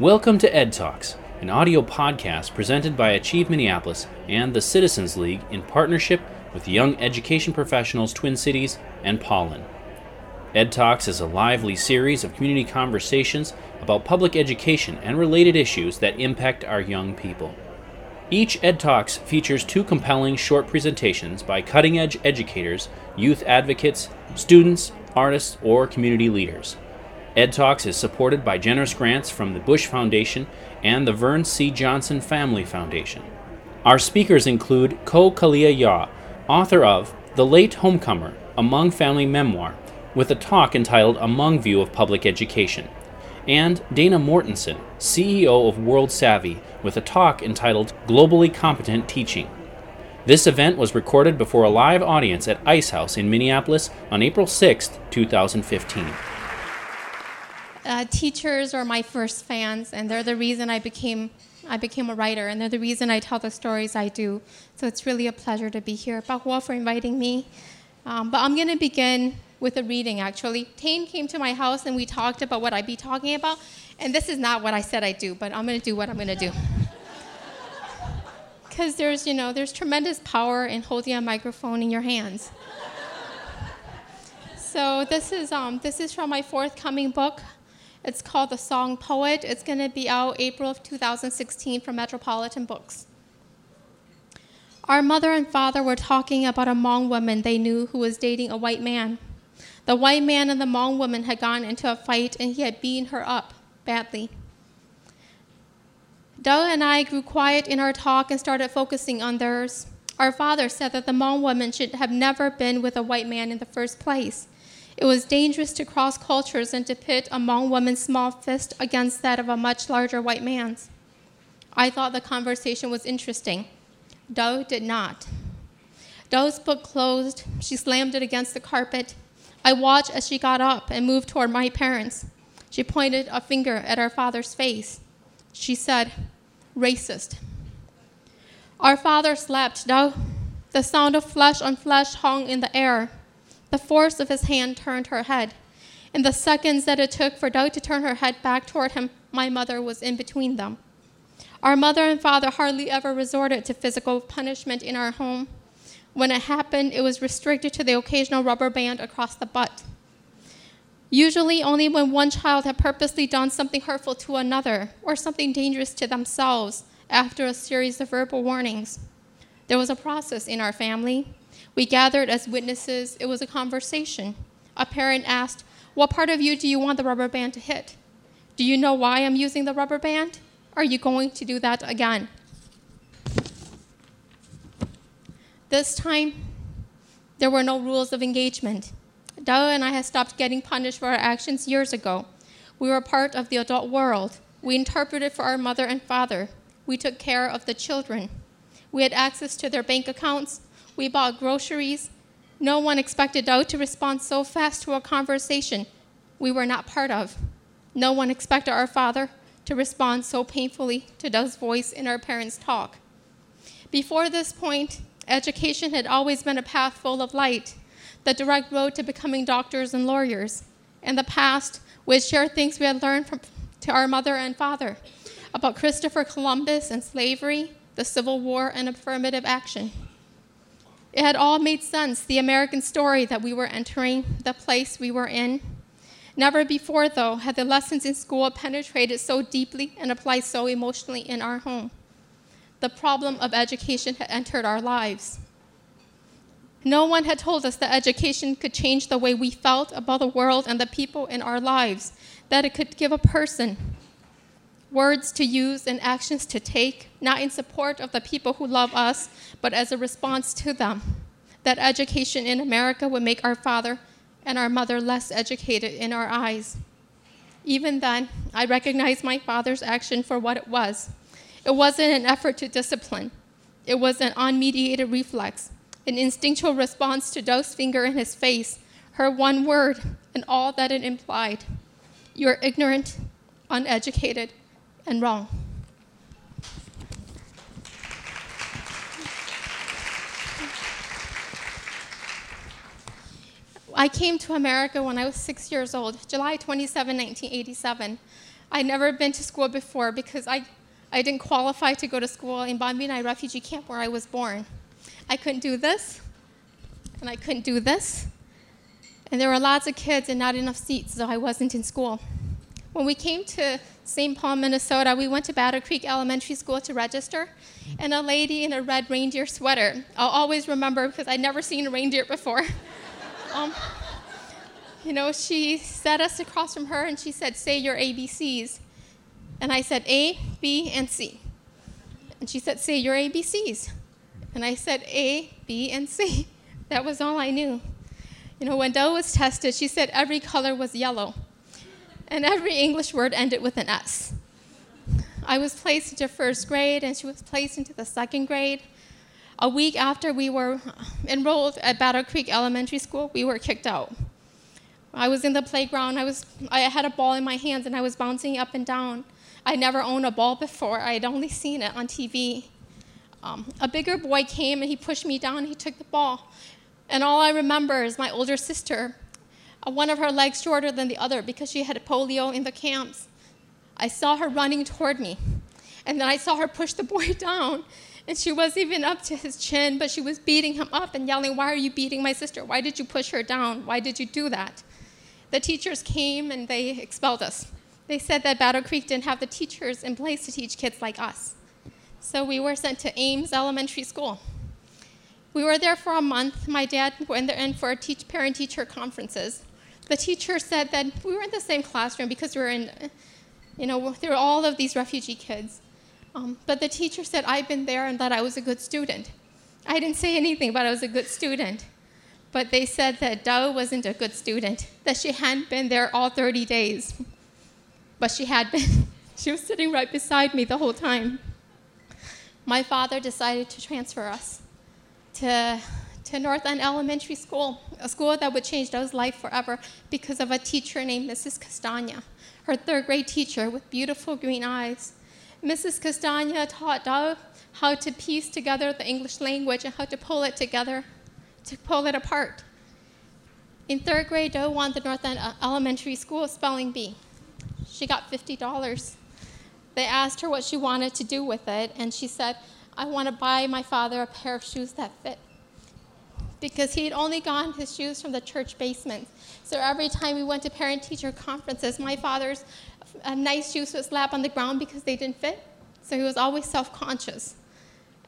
Welcome to Ed Talks, an audio podcast presented by Achieve Minneapolis and the Citizens League in partnership with Young Education Professionals Twin Cities and Pollen. Ed Talks is a lively series of community conversations about public education and related issues that impact our young people. Each Ed Talks features two compelling short presentations by cutting-edge educators, youth advocates, students, artists, or community leaders. Ed Talks is supported by generous grants from the Bush Foundation and the Vern C. Johnson Family Foundation. Our speakers include Kao Kalia Yang, author of The Late Homecomer, a Hmong Family Memoir, with a talk entitled A Hmong View of Public Education, and Dana Mortensen, CEO of World Savvy, with a talk entitled Globally Competent Teaching. This event was recorded before a live audience at Ice House in Minneapolis on April 6, 2015. Teachers are my first fans, and they're the reason I became a writer, and they're the reason I tell the stories I do. So it's really a pleasure to be here. Bahua for inviting me. But I'm going to begin with a reading, actually. Tane came to my house, and we talked about what I'd be talking about. And this is not what I said I do, but I'm going to do what I'm going to do. Because there's tremendous power in holding a microphone in your hands. So this is from my forthcoming book. It's called The Song Poet. It's going to be out April of 2016 from Metropolitan Books. Our mother and father were talking about a Hmong woman they knew who was dating a white man. The white man and the Hmong woman had gone into a fight, and he had beaten her up badly. Doug and I grew quiet in our talk and started focusing on theirs. Our father said that the Hmong woman should have never been with a white man in the first place. It was dangerous to cross cultures and to pit a Hmong woman's small fist against that of a much larger white man's. I thought the conversation was interesting. Doe did not. Doe's book closed. She slammed it against the carpet. I watched as she got up and moved toward my parents. She pointed a finger at our father's face. She said, "Racist." Our father slapped Doe. The sound of flesh on flesh hung in the air. The force of his hand turned her head. In the seconds that it took for Doug to turn her head back toward him, my mother was in between them. Our mother and father hardly ever resorted to physical punishment in our home. When it happened, it was restricted to the occasional rubber band across the butt. Usually only when one child had purposely done something hurtful to another or something dangerous to themselves after a series of verbal warnings. There was a process in our family. We gathered as witnesses. It was a conversation. A parent asked, "What part of you do you want the rubber band to hit? Do you know why I'm using the rubber band? Are you going to do that again?" This time, there were no rules of engagement. Dao and I had stopped getting punished for our actions years ago. We were part of the adult world. We interpreted for our mother and father. We took care of the children. We had access to their bank accounts. We bought groceries. No one expected Doe to respond so fast to a conversation we were not part of. No one expected our father to respond so painfully to Doe's voice in our parents' talk. Before this point, education had always been a path full of light, the direct road to becoming doctors and lawyers. In the past, we had shared things we had learned to our mother and father about Christopher Columbus and slavery, the Civil War, and affirmative action. It had all made sense, the American story that we were entering, the place we were in. Never before, though, had the lessons in school penetrated so deeply and applied so emotionally in our home. The problem of education had entered our lives. No one had told us that education could change the way we felt about the world and the people in our lives, that it could give a person words to use and actions to take, not in support of the people who love us, but as a response to them. That education in America would make our father and our mother less educated in our eyes. Even then, I recognized my father's action for what it was. It wasn't an effort to discipline. It was an unmediated reflex, an instinctual response to Doe's finger in his face, her one word, and all that it implied. "You're ignorant, uneducated, and wrong." I came to America when I was 6 years old, July 27, 1987. I'd never been to school before because I didn't qualify to go to school in Bamyan Refugee Camp where I was born. I couldn't do this, and I couldn't do this. And there were lots of kids and not enough seats, so I wasn't in school. When we came to St. Paul, Minnesota, we went to Battle Creek Elementary School to register, and a lady in a red reindeer sweater. I'll always remember because I'd never seen a reindeer before. She sat us across from her, and she said, say your ABCs. And I said, A, B, and C. And she said, say your ABCs. And I said, A, B, and C. That was all I knew. When Doe was tested, she said every color was yellow. And every English word ended with an S. I was placed into first grade, and she was placed into the second grade. A week after we were enrolled at Battle Creek Elementary School, we were kicked out. I was in the playground. I had a ball in my hands, and I was bouncing up and down. I never owned a ball before. I had only seen it on TV. A bigger boy came, and he pushed me down. He took the ball. And all I remember is my older sister, one of her legs shorter than the other because she had polio in the camps. I saw her running toward me, and then I saw her push the boy down, and she wasn't even up to his chin, but she was beating him up and yelling, why are you beating my sister? Why did you push her down? Why did you do that? The teachers came, and they expelled us. They said that Battle Creek didn't have the teachers in place to teach kids like us. So we were sent to Ames Elementary School. We were there for a month. My dad went there for parent-teacher conferences. The teacher said that we were in the same classroom because we were in, there were all of these refugee kids. But the teacher said, I've been there and that I was a good student. I didn't say anything, but I was a good student. But they said that Doe wasn't a good student, that she hadn't been there all 30 days. But she had been. She was sitting right beside me the whole time. My father decided to transfer us to North End Elementary School, a school that would change Doe's life forever because of a teacher named Mrs. Castagna, her third grade teacher with beautiful green eyes. Mrs. Castagna taught Doe how to piece together the English language and how to pull it together, to pull it apart. In third grade, Doe won the North End Elementary School spelling bee. She got $50. They asked her what she wanted to do with it, and she said, I want to buy my father a pair of shoes that fit, because he'd only gotten his shoes from the church basement. So every time we went to parent-teacher conferences, my father's nice shoes would slap on the ground because they didn't fit. So he was always self-conscious.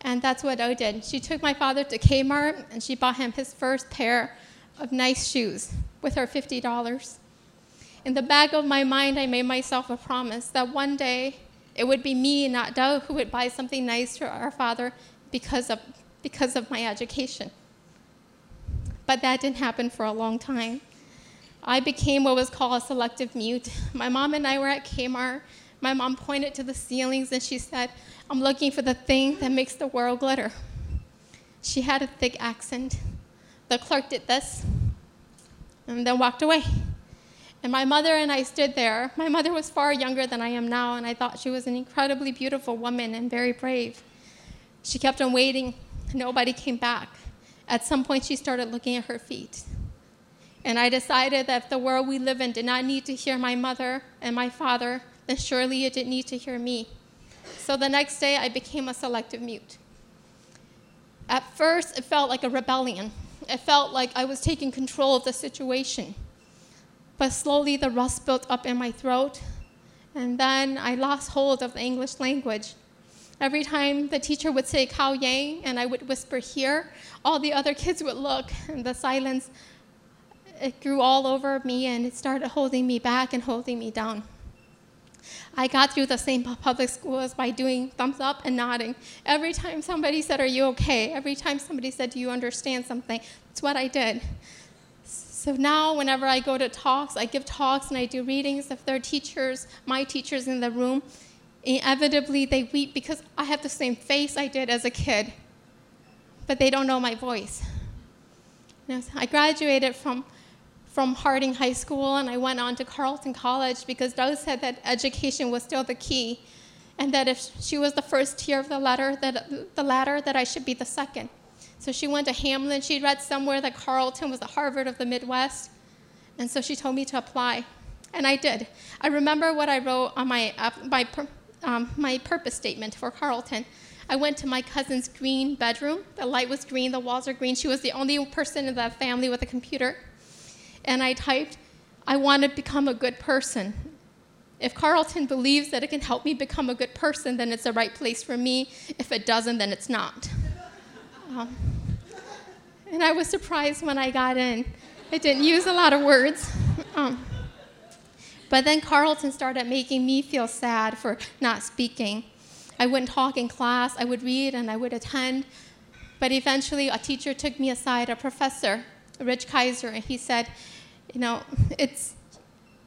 And that's what Doe did. She took my father to Kmart, and she bought him his first pair of nice shoes with her $50. In the back of my mind, I made myself a promise that one day it would be me, not Doe, who would buy something nice for our father because of my education. But that didn't happen for a long time. I became what was called a selective mute. My mom and I were at Kmart. My mom pointed to the ceilings, and she said, I'm looking for the thing that makes the world glitter. She had a thick accent. The clerk did this and then walked away. And my mother and I stood there. My mother was far younger than I am now, and I thought she was an incredibly beautiful woman and very brave. She kept on waiting. Nobody came back. At some point, she started looking at her feet. And I decided that if the world we live in did not need to hear my mother and my father, then surely it didn't need to hear me. So the next day, I became a selective mute. At first, it felt like a rebellion. It felt like I was taking control of the situation. But slowly, the rust built up in my throat. And then I lost hold of the English language. Every time the teacher would say Kao Yang and I would whisper here, all the other kids would look, and the silence, it grew all over me, and it started holding me back and holding me down. I got through the same public schools by doing thumbs up and nodding. Every time somebody said, are you okay? Every time somebody said, do you understand something? That's what I did. So now whenever I go to talks, I give talks and I do readings. If there are teachers, my teachers in the room, inevitably they weep because I have the same face I did as a kid, but they don't know my voice. I graduated from Harding High School, and I went on to Carleton College because Doe said that education was still the key, and that if she was the first tier of the ladder, that I should be the second. So she went to Hamlin. She read somewhere that Carleton was the Harvard of the Midwest, and so she told me to apply. And I did. I remember what I wrote on my purpose statement for Carleton. I went to my cousin's green bedroom. The light was green, the walls are green. She was the only person in the family with a computer. And I typed, I want to become a good person. If Carleton believes that it can help me become a good person, then it's the right place for me. If it doesn't, then it's not. And I was surprised when I got in. It didn't use a lot of words. But then Carleton started making me feel sad for not speaking. I wouldn't talk in class. I would read and I would attend. But eventually, a teacher took me aside, a professor, Rich Kaiser, and he said, you know,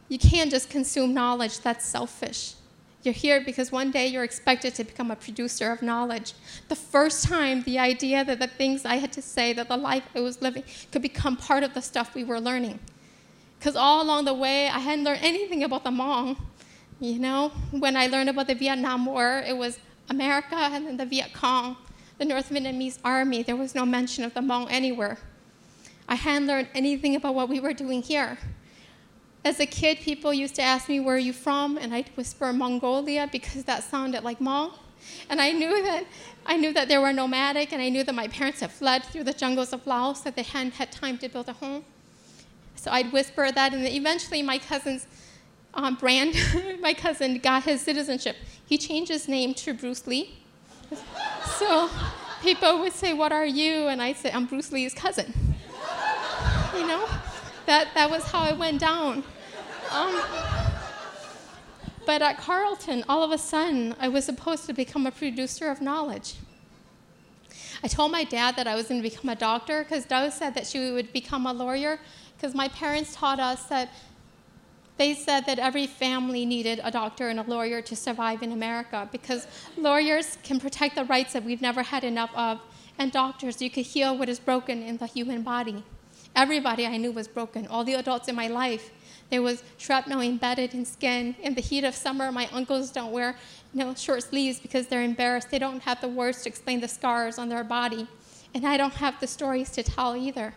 you can't just consume knowledge. That's selfish. You're here because one day you're expected to become a producer of knowledge. The first time, the idea that the things I had to say, that the life I was living, could become part of the stuff we were learning. Because all along the way, I hadn't learned anything about the Hmong. You know, when I learned about the Vietnam War, it was America and then the Viet Cong, the North Vietnamese Army. There was no mention of the Hmong anywhere. I hadn't learned anything about what we were doing here. As a kid, people used to ask me, where are you from? And I'd whisper Mongolia because that sounded like Hmong. And I knew that they were nomadic, and I knew that my parents had fled through the jungles of Laos, that they hadn't had time to build a home. So I'd whisper that, and then eventually my cousin's my cousin got his citizenship. He changed his name to Bruce Lee. So people would say, what are you? And I'd say, I'm Bruce Lee's cousin. You know? That was how it went down. But at Carleton, all of a sudden, I was supposed to become a producer of knowledge. I told my dad that I was going to become a doctor because Doe said that she would become a lawyer because my parents taught us that they said that every family needed a doctor and a lawyer to survive in America because lawyers can protect the rights that we've never had enough of, and doctors, you can heal what is broken in the human body. Everybody I knew was broken. All the adults in my life, there was shrapnel embedded in skin. In the heat of summer, my uncles don't wear short sleeves because they're embarrassed. They don't have the words to explain the scars on their body. And I don't have the stories to tell either.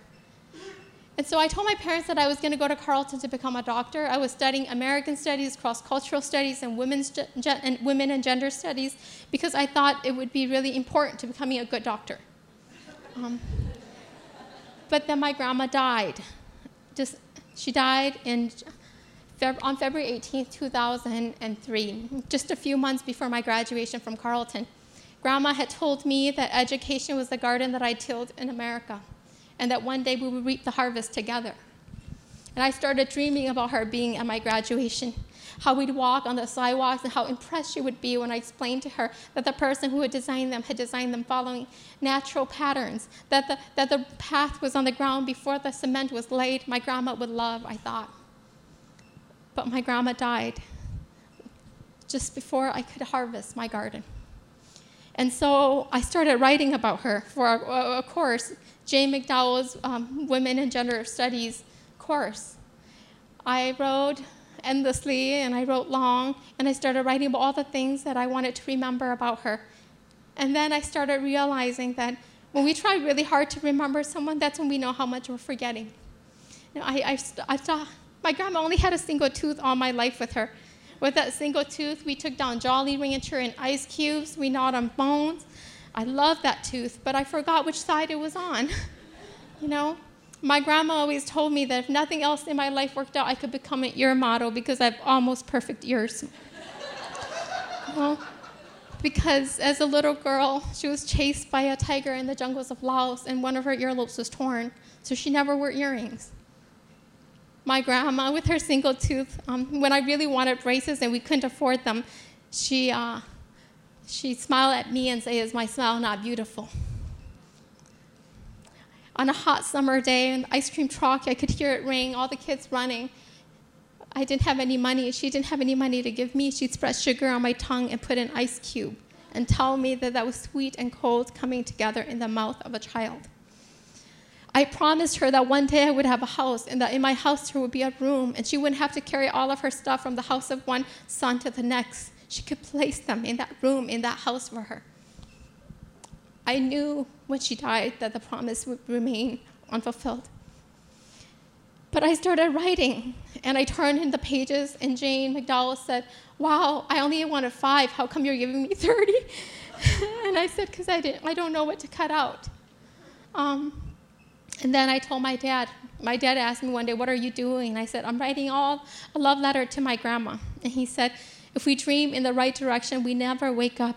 And so I told my parents that I was going to go to Carleton to become a doctor. I was studying American studies, cross-cultural studies, and women and gender studies because I thought it would be really important to becoming a good doctor. But then my grandma died. She died on February 18, 2003, just a few months before my graduation from Carleton. Grandma had told me that education was the garden that I tilled in America, and that one day we would reap the harvest together. And I started dreaming about her being at my graduation, how we'd walk on the sidewalks, and how impressed she would be when I explained to her that the person who had designed them following natural patterns, that the path was on the ground before the cement was laid. My grandma would love, I thought. But my grandma died just before I could harvest my garden. And so I started writing about her for a course, Jane McDowell's Women and Gender Studies course. I wrote endlessly, and I wrote long, and I started writing about all the things that I wanted to remember about her. And then I started realizing that when we try really hard to remember someone, that's when we know how much we're forgetting. You know, I thought my grandma only had a single tooth all my life with her. With that single tooth, we took down Jolly Rancher and ice cubes. We gnawed on bones. I love that tooth, but I forgot which side it was on. You know? My grandma always told me that if nothing else in my life worked out, I could become an ear model because I have almost perfect ears. Well, because as a little girl, she was chased by a tiger in the jungles of Laos, and one of her earlobes was torn, so she never wore earrings. My grandma, with her single tooth, when I really wanted braces and we couldn't afford them, she smiled at me and said, "Is my smile not beautiful?" On a hot summer day, an ice cream truck, I could hear it ring, all the kids running. I didn't have any money. She didn't have any money to give me. She'd spread sugar on my tongue and put an ice cube and tell me that was sweet and cold coming together in the mouth of a child. I promised her that one day I would have a house, and that in my house there would be a room, and she wouldn't have to carry all of her stuff from the house of one son to the next. She could place them in that room, in that house for her. I knew when she died that the promise would remain unfulfilled. But I started writing, and I turned in the pages, and Jane McDowell said, wow, I only wanted 5. How come you're giving me 30? And I said, because I don't know what to cut out. And then I told my dad. My dad asked me one day, what are you doing? And I said, I'm writing a love letter to my grandma. And he said, if we dream in the right direction, we never wake up.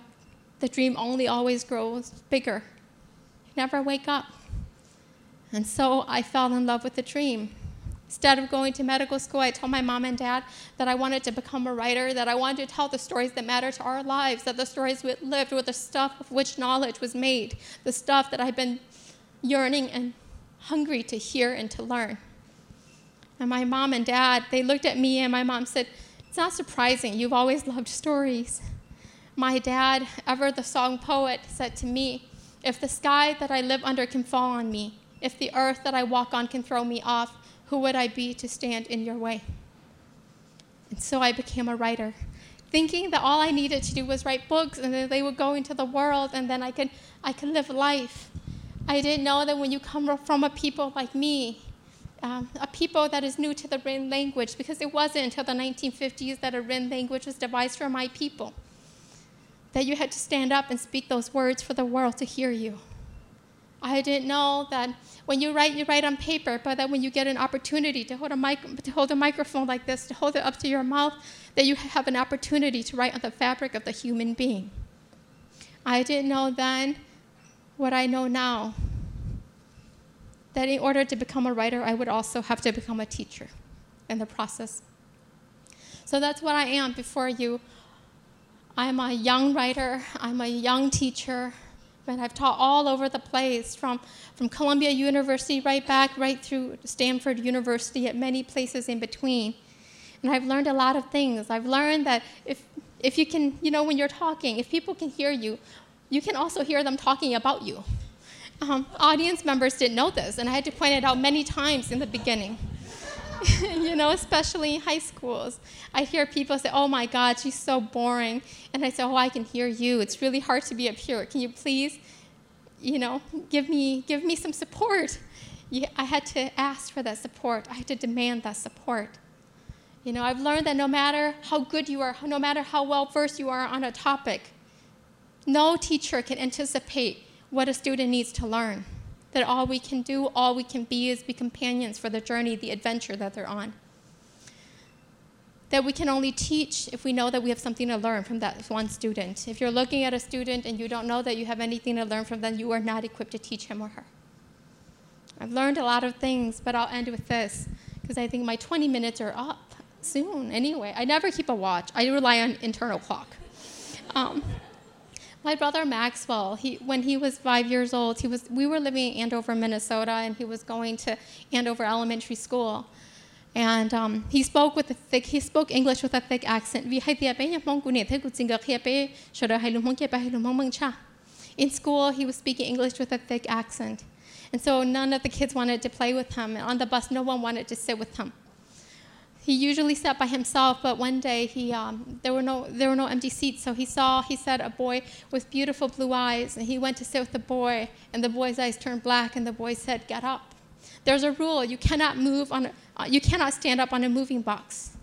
The dream only always grows bigger. You never wake up. And so I fell in love with the dream. Instead of going to medical school, I told my mom and dad that I wanted to become a writer, that I wanted to tell the stories that matter to our lives, that the stories we lived were the stuff of which knowledge was made, the stuff that I've been yearning and hungry to hear and to learn. And my mom and dad, they looked at me, and my mom said, it's not surprising, you've always loved stories. My dad, ever the song poet, said to me, if the sky that I live under can fall on me, if the earth that I walk on can throw me off, who would I be to stand in your way? And so I became a writer, thinking that all I needed to do was write books, and then they would go into the world, and then I could live life. I didn't know that when you come from a people like me, a people that is new to the written language, because it wasn't until the 1950s that a written language was devised for my people, that you had to stand up and speak those words for the world to hear you. I didn't know that when you write on paper, but that when you get an opportunity to hold a microphone like this, to hold it up to your mouth, that you have an opportunity to write on the fabric of the human being. I didn't know then what I know now, that in order to become a writer, I would also have to become a teacher in the process. So that's what I am before you. I'm a young writer, I'm a young teacher, but I've taught all over the place, from Columbia University right through Stanford University, at many places in between. And I've learned a lot of things. I've learned that if you can, when you're talking, if people can hear you, you can also hear them talking about you. Audience members didn't know this, and I had to point it out many times in the beginning. Especially in high schools. I hear people say, oh my God, she's so boring. And I say, oh, I can hear you. It's really hard to be up here. Can you please, give me some support? I had to ask for that support. I had to demand that support. I've learned that no matter how good you are, no matter how well-versed you are on a topic, no teacher can anticipate what a student needs to learn. That all we can do, all we can be, is be companions for the journey, the adventure that they're on. That we can only teach if we know that we have something to learn from that one student. If you're looking at a student and you don't know that you have anything to learn from them, you are not equipped to teach him or her. I've learned a lot of things, but I'll end with this, because I think my 20 minutes are up soon anyway. I never keep a watch. I rely on internal clock. My brother Maxwell, when he was 5 years old, we were living in Andover, Minnesota, and he was going to Andover Elementary School. And he spoke English with a thick accent. In school, he was speaking English with a thick accent. And so none of the kids wanted to play with him. And on the bus, no one wanted to sit with him. He usually sat by himself, but one day there were no empty seats, so he said a boy with beautiful blue eyes, and he went to sit with the boy, and the boy's eyes turned black, and the boy said, "Get up." There's a rule: you cannot stand up on a moving box.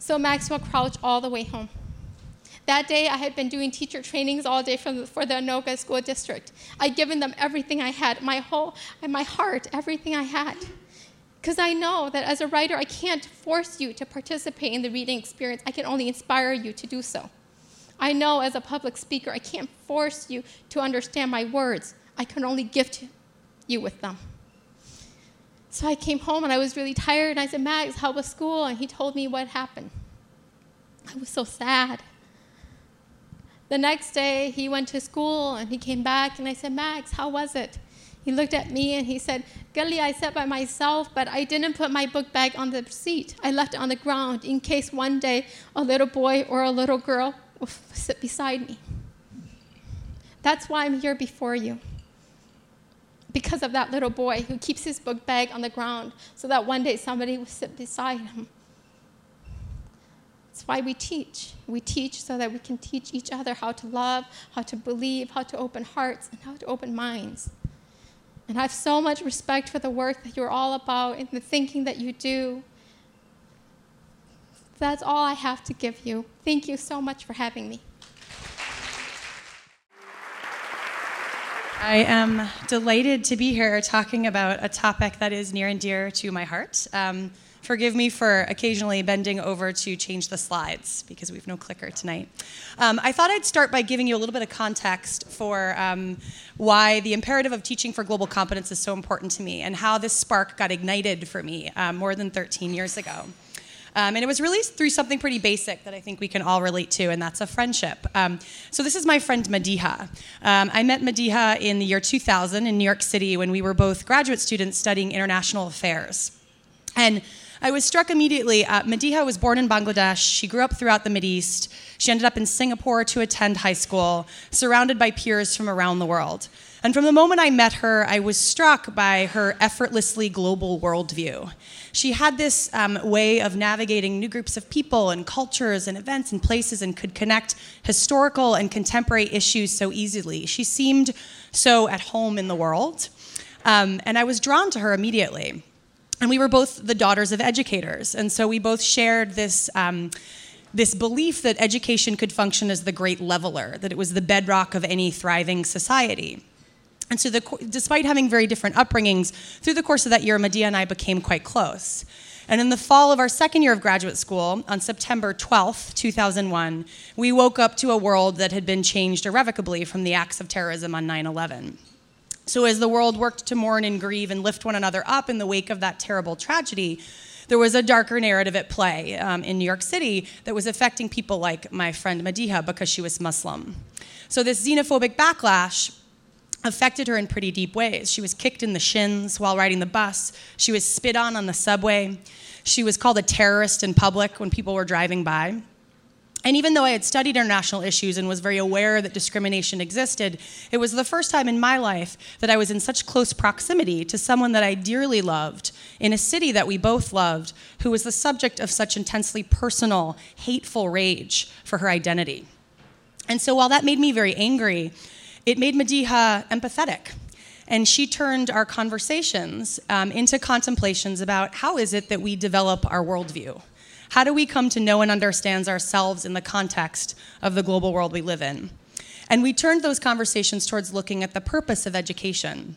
So Maxwell crouched all the way home. That day, I had been doing teacher trainings all day for the Anoka School District. I'd given them everything I had, my heart, everything I had. Because I know that as a writer, I can't force you to participate in the reading experience. I can only inspire you to do so. I know as a public speaker, I can't force you to understand my words. I can only gift you with them. So I came home, and I was really tired, and I said, Max, how was school? And he told me what happened. I was so sad. The next day, he went to school, and he came back, and I said, Max, how was it? He looked at me and he said, Gully, I sat by myself, but I didn't put my book bag on the seat. I left it on the ground in case one day a little boy or a little girl will sit beside me. That's why I'm here before you, because of that little boy who keeps his book bag on the ground so that one day somebody will sit beside him. That's why we teach. We teach so that we can teach each other how to love, how to believe, how to open hearts, and how to open minds. And I have so much respect for the work that you're all about and the thinking that you do. That's all I have to give you. Thank you so much for having me. I am delighted to be here talking about a topic that is near and dear to my heart. Forgive me for occasionally bending over to change the slides because we have no clicker tonight. I thought I'd start by giving you a little bit of context for why the imperative of teaching for global competence is so important to me and how this spark got ignited for me more than 13 years ago. And it was really through something pretty basic that I think we can all relate to, and that's a friendship. So this is my friend Madiha. I met Madiha in the year 2000 in New York City when we were both graduate students studying international affairs. And I was struck immediately. Madiha was born in Bangladesh. She grew up throughout the Mideast. She ended up in Singapore to attend high school, surrounded by peers from around the world. And from the moment I met her, I was struck by her effortlessly global worldview. She had this way of navigating new groups of people and cultures and events and places and could connect historical and contemporary issues so easily. She seemed so at home in the world. And I was drawn to her immediately. And we were both the daughters of educators. And so we both shared this this belief that education could function as the great leveler, that it was the bedrock of any thriving society. And so despite having very different upbringings, through the course of that year, Madiha and I became quite close. And in the fall of our second year of graduate school, on September 12th, 2001, we woke up to a world that had been changed irrevocably from the acts of terrorism on 9/11. So as the world worked to mourn and grieve and lift one another up in the wake of that terrible tragedy, there was a darker narrative at play in New York City that was affecting people like my friend Madiha because she was Muslim. So this xenophobic backlash affected her in pretty deep ways. She was kicked in the shins while riding the bus. She was spit on the subway. She was called a terrorist in public when people were driving by. And even though I had studied international issues and was very aware that discrimination existed, it was the first time in my life that I was in such close proximity to someone that I dearly loved in a city that we both loved, who was the subject of such intensely personal, hateful rage for her identity. And so while that made me very angry, it made Madiha empathetic. And she turned our conversations into contemplations about how is it that we develop our worldview? How do we come to know and understand ourselves in the context of the global world we live in? And we turned those conversations towards looking at the purpose of education.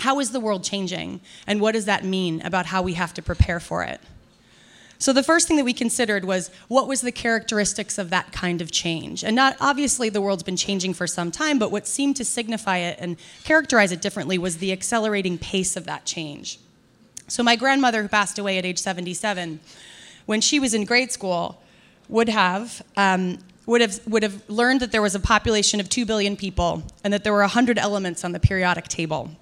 How is the world changing? And what does that mean about how we have to prepare for it? So the first thing that we considered was, what was the characteristics of that kind of change? And not obviously the world's been changing for some time, but what seemed to signify it and characterize it differently was the accelerating pace of that change. So my grandmother, who passed away at age 77, when she was in grade school, would have learned that there was a population of 2 billion people and that there were 100 elements on the periodic table.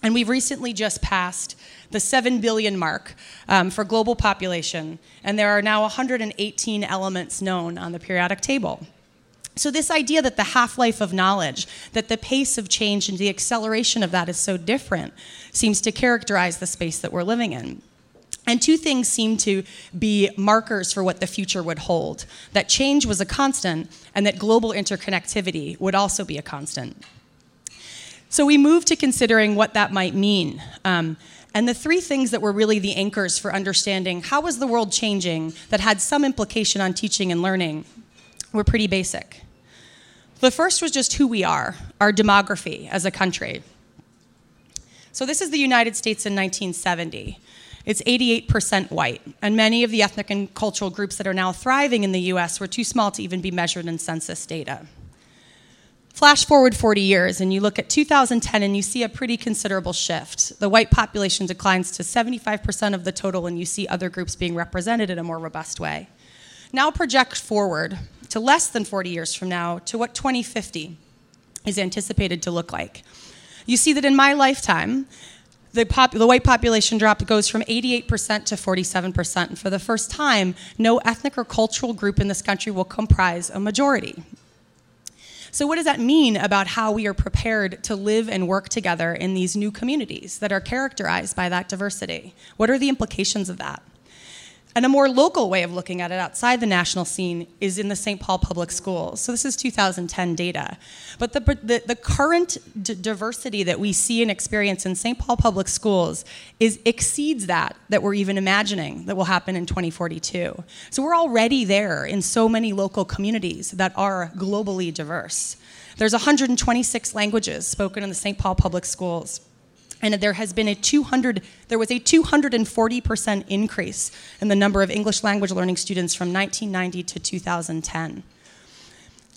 And we've recently just passed the 7 billion mark for global population, and there are now 118 elements known on the periodic table. So this idea that the half-life of knowledge, that the pace of change and the acceleration of that is so different, seems to characterize the space that we're living in. And two things seemed to be markers for what the future would hold, that change was a constant and that global interconnectivity would also be a constant. So we moved to considering what that might mean. And the three things that were really the anchors for understanding how was the world changing that had some implication on teaching and learning were pretty basic. The first was just who we are, our demography as a country. So this is the United States in 1970. It's 88% white, and many of the ethnic and cultural groups that are now thriving in the US were too small to even be measured in census data. Flash forward 40 years, and you look at 2010, and you see a pretty considerable shift. The white population declines to 75% of the total, and you see other groups being represented in a more robust way. Now project forward to less than 40 years from now to what 2050 is anticipated to look like. You see that in my lifetime, the white population drop goes from 88% to 47%, and for the first time, no ethnic or cultural group in this country will comprise a majority. So what does that mean about how we are prepared to live and work together in these new communities that are characterized by that diversity? What are the implications of that? And a more local way of looking at it outside the national scene is in the St. Paul public schools. So this is 2010 data. But the current diversity that we see and experience in St. Paul public schools exceeds that we're even imagining that will happen in 2042. So we're already there in so many local communities that are globally diverse. There's 126 languages spoken in the St. Paul public schools. And there was a 240% increase in the number of English language learning students from 1990 to 2010.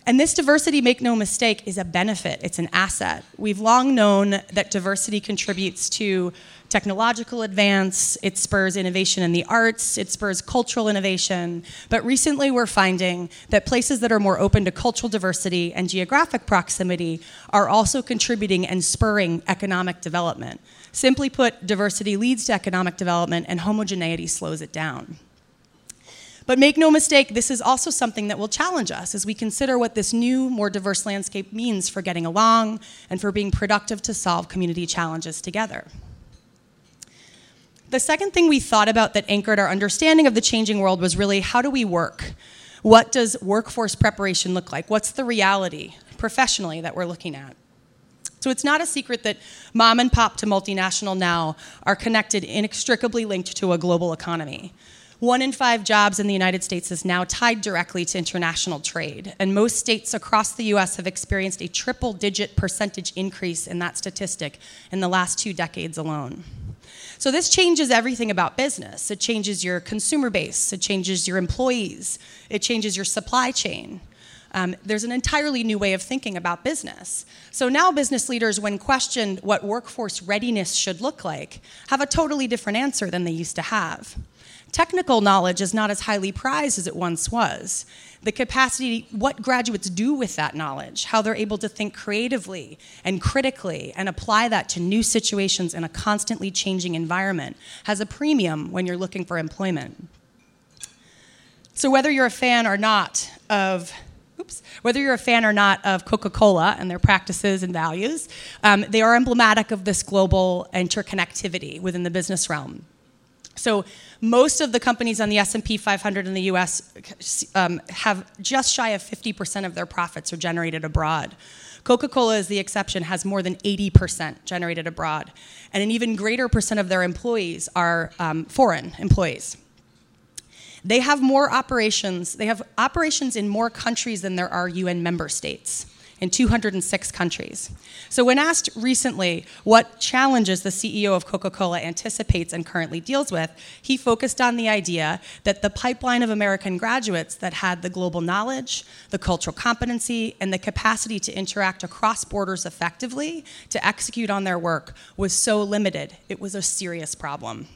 And this diversity, make no mistake, is a benefit. It's an asset. We've long known that diversity contributes to technological advance, it spurs innovation in the arts, it spurs cultural innovation. But recently we're finding that places that are more open to cultural diversity and geographic proximity are also contributing and spurring economic development. Simply put, diversity leads to economic development and homogeneity slows it down. But make no mistake, this is also something that will challenge us as we consider what this new, more diverse landscape means for getting along and for being productive to solve community challenges together. The second thing we thought about that anchored our understanding of the changing world was really, how do we work? What does workforce preparation look like? What's the reality professionally that we're looking at? So it's not a secret that mom and pop to multinational now are connected, inextricably linked to a global economy. 1 in 5 jobs in the United States is now tied directly to international trade, and most states across the US have experienced a triple-digit percentage increase in that statistic in the last 2 decades alone. So this changes everything about business. It changes your consumer base, it changes your employees, it changes your supply chain. There's an entirely new way of thinking about business. So now business leaders, when questioned what workforce readiness should look like, have a totally different answer than they used to have. Technical knowledge is not as highly prized as it once was. The capacity, what graduates do with that knowledge, how they're able to think creatively and critically and apply that to new situations in a constantly changing environment, has a premium when you're looking for employment. So whether you're a fan or not of Coca-Cola and their practices and values, they are emblematic of this global interconnectivity within the business realm. So most of the companies on the S&P 500 in the US have just shy of 50% of their profits are generated abroad. Coca-Cola is the exception, has more than 80% generated abroad. And an even greater percent of their employees are foreign employees. They have more operations. They have operations in more countries than there are UN member states, in 206 countries. So when asked recently what challenges the CEO of Coca-Cola anticipates and currently deals with, he focused on the idea that the pipeline of American graduates that had the global knowledge, the cultural competency, and the capacity to interact across borders effectively to execute on their work was so limited, it was a serious problem.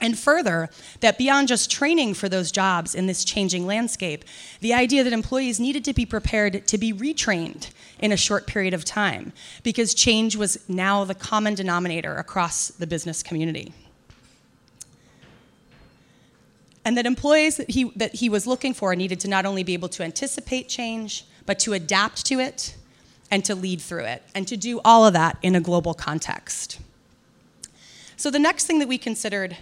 And further, that beyond just training for those jobs in this changing landscape, the idea that employees needed to be prepared to be retrained in a short period of time, because change was now the common denominator across the business community. And that employees that he was looking for needed to not only be able to anticipate change, but to adapt to it and to lead through it, and to do all of that in a global context. So the next thing that we considered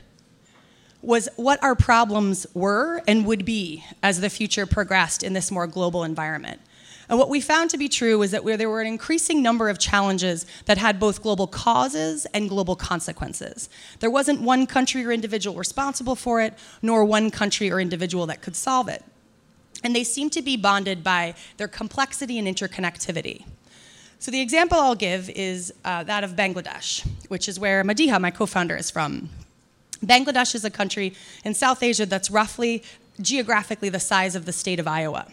was what our problems were and would be as the future progressed in this more global environment. And what we found to be true was that there were an increasing number of challenges that had both global causes and global consequences. There wasn't one country or individual responsible for it, nor one country or individual that could solve it. And they seemed to be bonded by their complexity and interconnectivity. So the example I'll give is that of Bangladesh, which is where Madiha, my co-founder, is from. Bangladesh is a country in South Asia that's roughly geographically the size of the state of Iowa.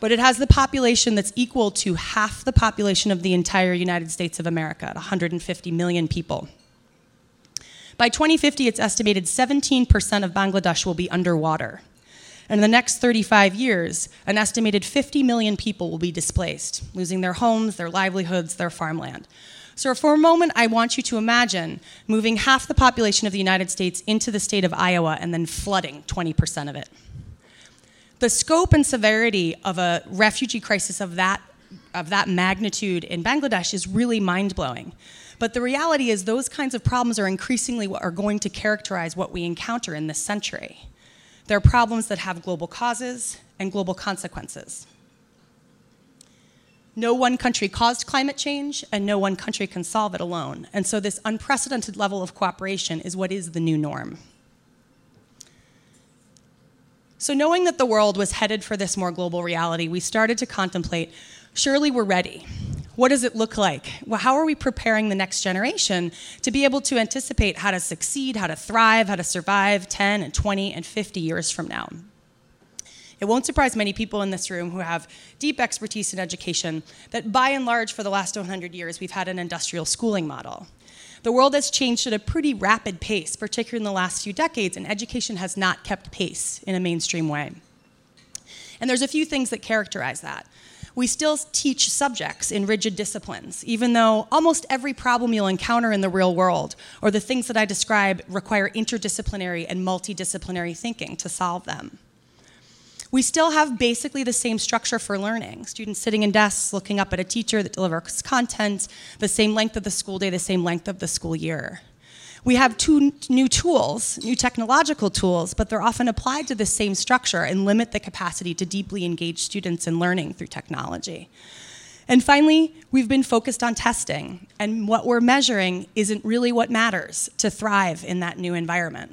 But it has the population that's equal to half the population of the entire United States of America, at 150 million people. By 2050, it's estimated 17% of Bangladesh will be underwater. And in the next 35 years, an estimated 50 million people will be displaced, losing their homes, their livelihoods, their farmland. So for a moment, I want you to imagine moving half the population of the United States into the state of Iowa and then flooding 20% of it. The scope and severity of a refugee crisis of that magnitude in Bangladesh is really mind-blowing. But the reality is those kinds of problems are increasingly what are going to characterize what we encounter in this century. They're problems that have global causes and global consequences. No one country caused climate change, and no one country can solve it alone. And so this unprecedented level of cooperation is what is the new norm. So knowing that the world was headed for this more global reality, we started to contemplate, surely we're ready. What does it look like? Well, how are we preparing the next generation to be able to anticipate how to succeed, how to thrive, how to survive 10 and 20 and 50 years from now? It won't surprise many people in this room who have deep expertise in education that by and large for the last 100 years we've had an industrial schooling model. The world has changed at a pretty rapid pace, particularly in the last few decades, and education has not kept pace in a mainstream way. And there's a few things that characterize that. We still teach subjects in rigid disciplines, even though almost every problem you'll encounter in the real world, or the things that I describe, require interdisciplinary and multidisciplinary thinking to solve them. We still have basically the same structure for learning. Students sitting in desks, looking up at a teacher that delivers content, the same length of the school day, the same length of the school year. We have two new tools, new technological tools, but they're often applied to the same structure and limit the capacity to deeply engage students in learning through technology. And finally, we've been focused on testing, and what we're measuring isn't really what matters to thrive in that new environment.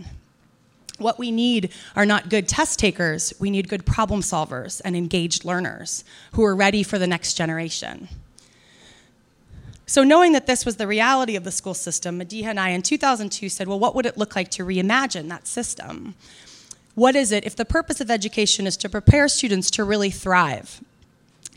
What we need are not good test takers, we need good problem solvers and engaged learners who are ready for the next generation. So knowing that this was the reality of the school system, Madiha and I in 2002 said, well, what would it look like to reimagine that system? What is it if the purpose of education is to prepare students to really thrive,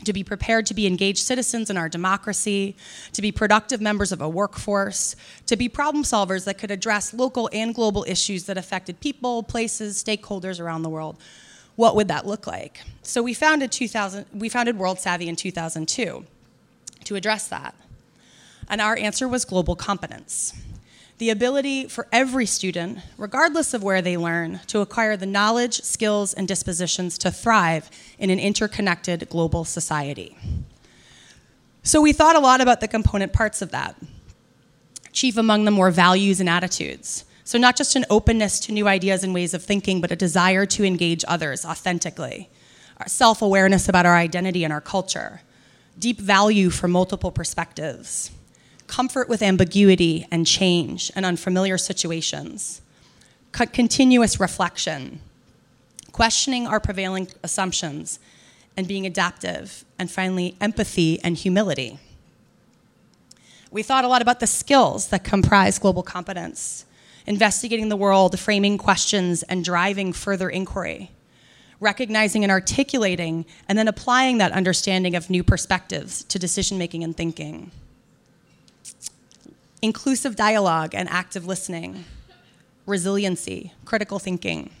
to be prepared to be engaged citizens in our democracy, to be productive members of a workforce, to be problem solvers that could address local and global issues that affected people, places, stakeholders around the world? What would that look like? So we founded World Savvy in 2002 to address that. And our answer was global competence. The ability for every student, regardless of where they learn, to acquire the knowledge, skills, and dispositions to thrive in an interconnected global society. So we thought a lot about the component parts of that. Chief among them were values and attitudes. So not just an openness to new ideas and ways of thinking, but a desire to engage others authentically. Our self-awareness about our identity and our culture. Deep value for multiple perspectives. Comfort with ambiguity and change and unfamiliar situations, continuous reflection, questioning our prevailing assumptions, and being adaptive, and finally, empathy and humility. We thought a lot about the skills that comprise global competence, investigating the world, framing questions, and driving further inquiry, recognizing and articulating, and then applying that understanding of new perspectives to decision-making and thinking. Inclusive dialogue and active listening, resiliency, critical thinking.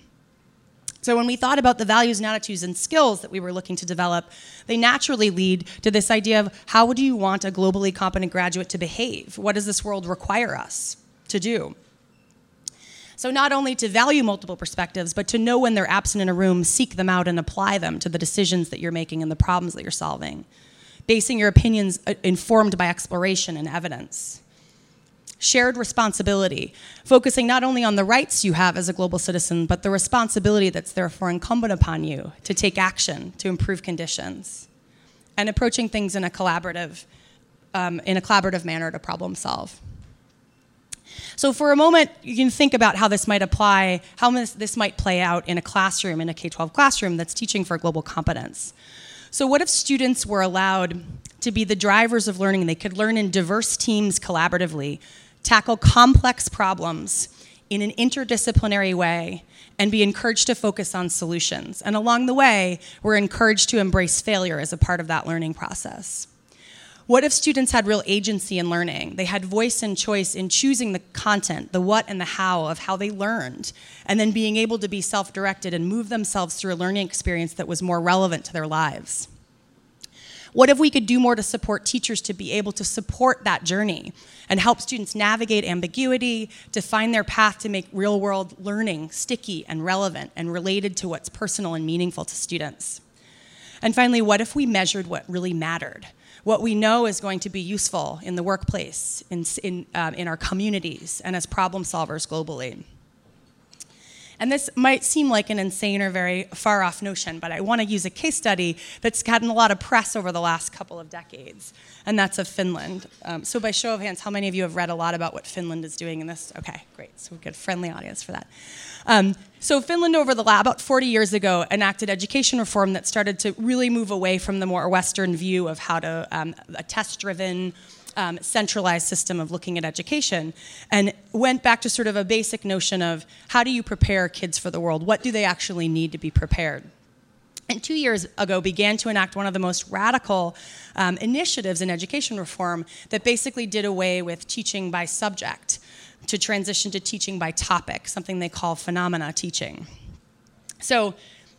So when we thought about the values and attitudes and skills that we were looking to develop, they naturally lead to this idea of how do you want a globally competent graduate to behave? What does this world require us to do? So not only to value multiple perspectives, but to know when they're absent in a room, seek them out and apply them to the decisions that you're making and the problems that you're solving. Basing your opinions informed by exploration and evidence. Shared responsibility, focusing not only on the rights you have as a global citizen, but the responsibility that's therefore incumbent upon you to take action to improve conditions, and approaching things in a collaborative manner to problem solve. So for a moment, you can think about how this might apply, how this might play out in a classroom, in a K-12 classroom that's teaching for global competence. So what if students were allowed to be the drivers of learning? They could learn in diverse teams collaboratively, tackle complex problems in an interdisciplinary way, and be encouraged to focus on solutions. And along the way, we're encouraged to embrace failure as a part of that learning process. What if students had real agency in learning? They had voice and choice in choosing the content, the what and the how of how they learned, and then being able to be self-directed and move themselves through a learning experience that was more relevant to their lives. What if we could do more to support teachers to be able to support that journey and help students navigate ambiguity, define their path to make real-world learning sticky and relevant and related to what's personal and meaningful to students? And finally, what if we measured what really mattered? What we know is going to be useful in the workplace, in our communities, and as problem solvers globally? And this might seem like an insane or very far-off notion, but I want to use a case study that's gotten a lot of press over the last couple of decades, and that's of Finland. So by show of hands, how many of you have read a lot about what Finland is doing in this? Okay, great. So we've got a friendly audience for that. So Finland over the last, about 40 years ago, enacted education reform that started to really move away from the more Western view of how to, a test-driven, centralized system of looking at education, and went back to sort of a basic notion of how do you prepare kids for the world? What do they actually need to be prepared? And 2 years ago began to enact one of the most radical initiatives in education reform that basically did away with teaching by subject to transition to teaching by topic, something they call phenomena teaching. So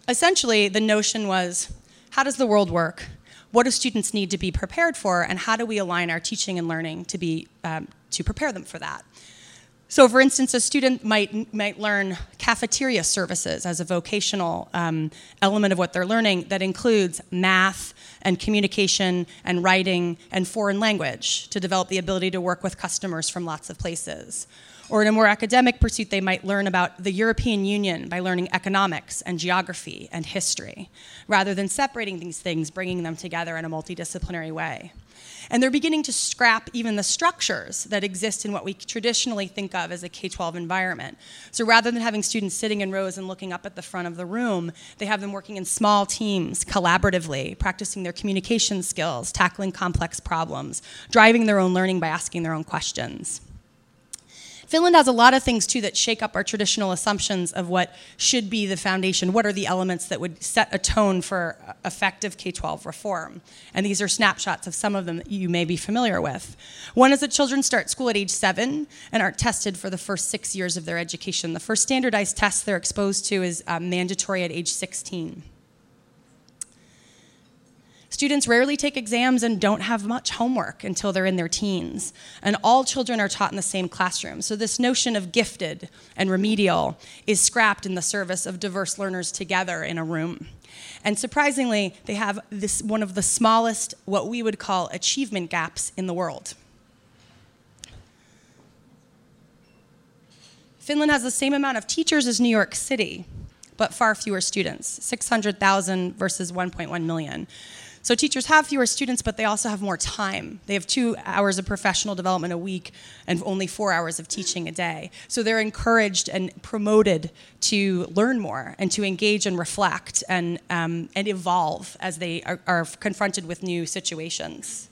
essentially the notion was, how does the world work? What do students need to be prepared for, and how do we align our teaching and learning to be to prepare them for that? So, for instance, a student might learn cafeteria services as a vocational element of what they're learning that includes math and communication and writing and foreign language to develop the ability to work with customers from lots of places. Or in a more academic pursuit, they might learn about the European Union by learning economics and geography and history, rather than separating these things, bringing them together in a multidisciplinary way. And they're beginning to scrap even the structures that exist in what we traditionally think of as a K-12 environment. So rather than having students sitting in rows and looking up at the front of the room, they have them working in small teams, collaboratively, practicing their communication skills, tackling complex problems, driving their own learning by asking their own questions. Finland has a lot of things, too, that shake up our traditional assumptions of what should be the foundation. What are the elements that would set a tone for effective K-12 reform? And these are snapshots of some of them that you may be familiar with. One is that children start school at age 7 and aren't tested for the first 6 years of their education. The first standardized test they're exposed to is mandatory at age 16. Students rarely take exams and don't have much homework until they're in their teens. And all children are taught in the same classroom. So this notion of gifted and remedial is scrapped in the service of diverse learners together in a room. And surprisingly, they have this one of the smallest, what we would call, achievement gaps in the world. Finland has the same amount of teachers as New York City, but far fewer students, 600,000 versus 1.1 million. So teachers have fewer students, but they also have more time. They have 2 hours of professional development a week and only 4 hours of teaching a day. So they're encouraged and promoted to learn more and to engage and reflect and evolve as they are confronted with new situations.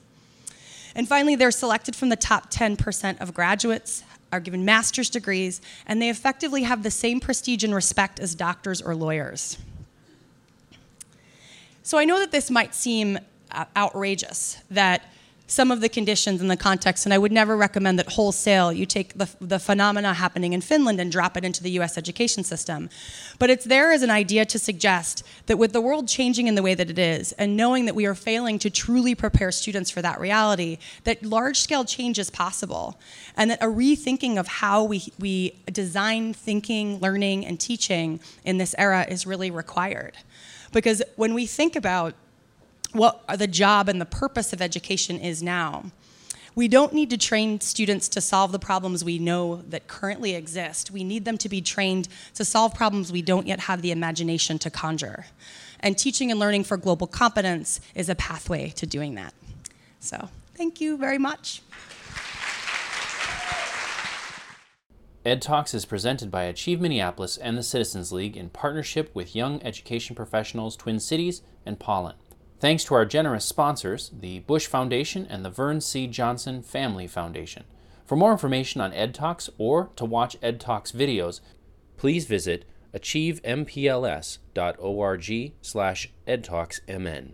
And finally, they're selected from the top 10% of graduates, are given master's degrees, and they effectively have the same prestige and respect as doctors or lawyers. So I know that this might seem outrageous, that some of the conditions and the context, and I would never recommend that wholesale you take the phenomena happening in Finland and drop it into the US education system. But it's there as an idea to suggest that with the world changing in the way that it is, and knowing that we are failing to truly prepare students for that reality, that large-scale change is possible, and that a rethinking of how we design thinking, learning, and teaching in this era is really required. Because when we think about what the job and the purpose of education is now, we don't need to train students to solve the problems we know that currently exist. We need them to be trained to solve problems we don't yet have the imagination to conjure. And teaching and learning for global competence is a pathway to doing that. So thank you very much. Ed Talks is presented by Achieve Minneapolis and the Citizens League in partnership with Young Education Professionals Twin Cities and Pollen. Thanks to our generous sponsors, the Bush Foundation and the Vern C. Johnson Family Foundation. For more information on Ed Talks or to watch Ed Talks videos, please visit achievempls.org/edtalksmn.